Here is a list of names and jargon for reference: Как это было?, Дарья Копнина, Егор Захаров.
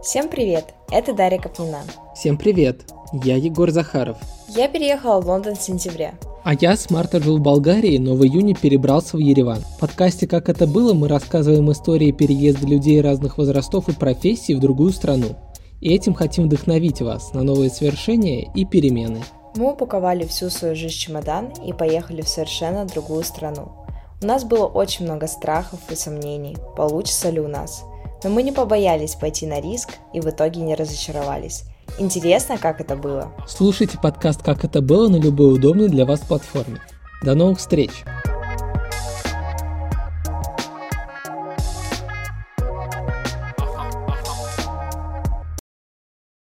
Всем привет, это Дарья Копнина. Всем привет, я Егор Захаров. Я переехала в Лондон в сентябре. А я с марта жил в Болгарии, но в июне перебрался в Ереван. В подкасте «Как это было» мы рассказываем истории переезда людей разных возрастов и профессий в другую страну. И этим хотим вдохновить вас на новые свершения и перемены. Мы упаковали всю свою жизнь в чемодан и поехали в совершенно другую страну. У нас было очень много страхов и сомнений, получится ли у нас. Но мы не побоялись пойти на риск и в итоге не разочаровались. Интересно, как это было? Слушайте подкаст «Как это было» на любой удобной для вас платформе. До новых встреч!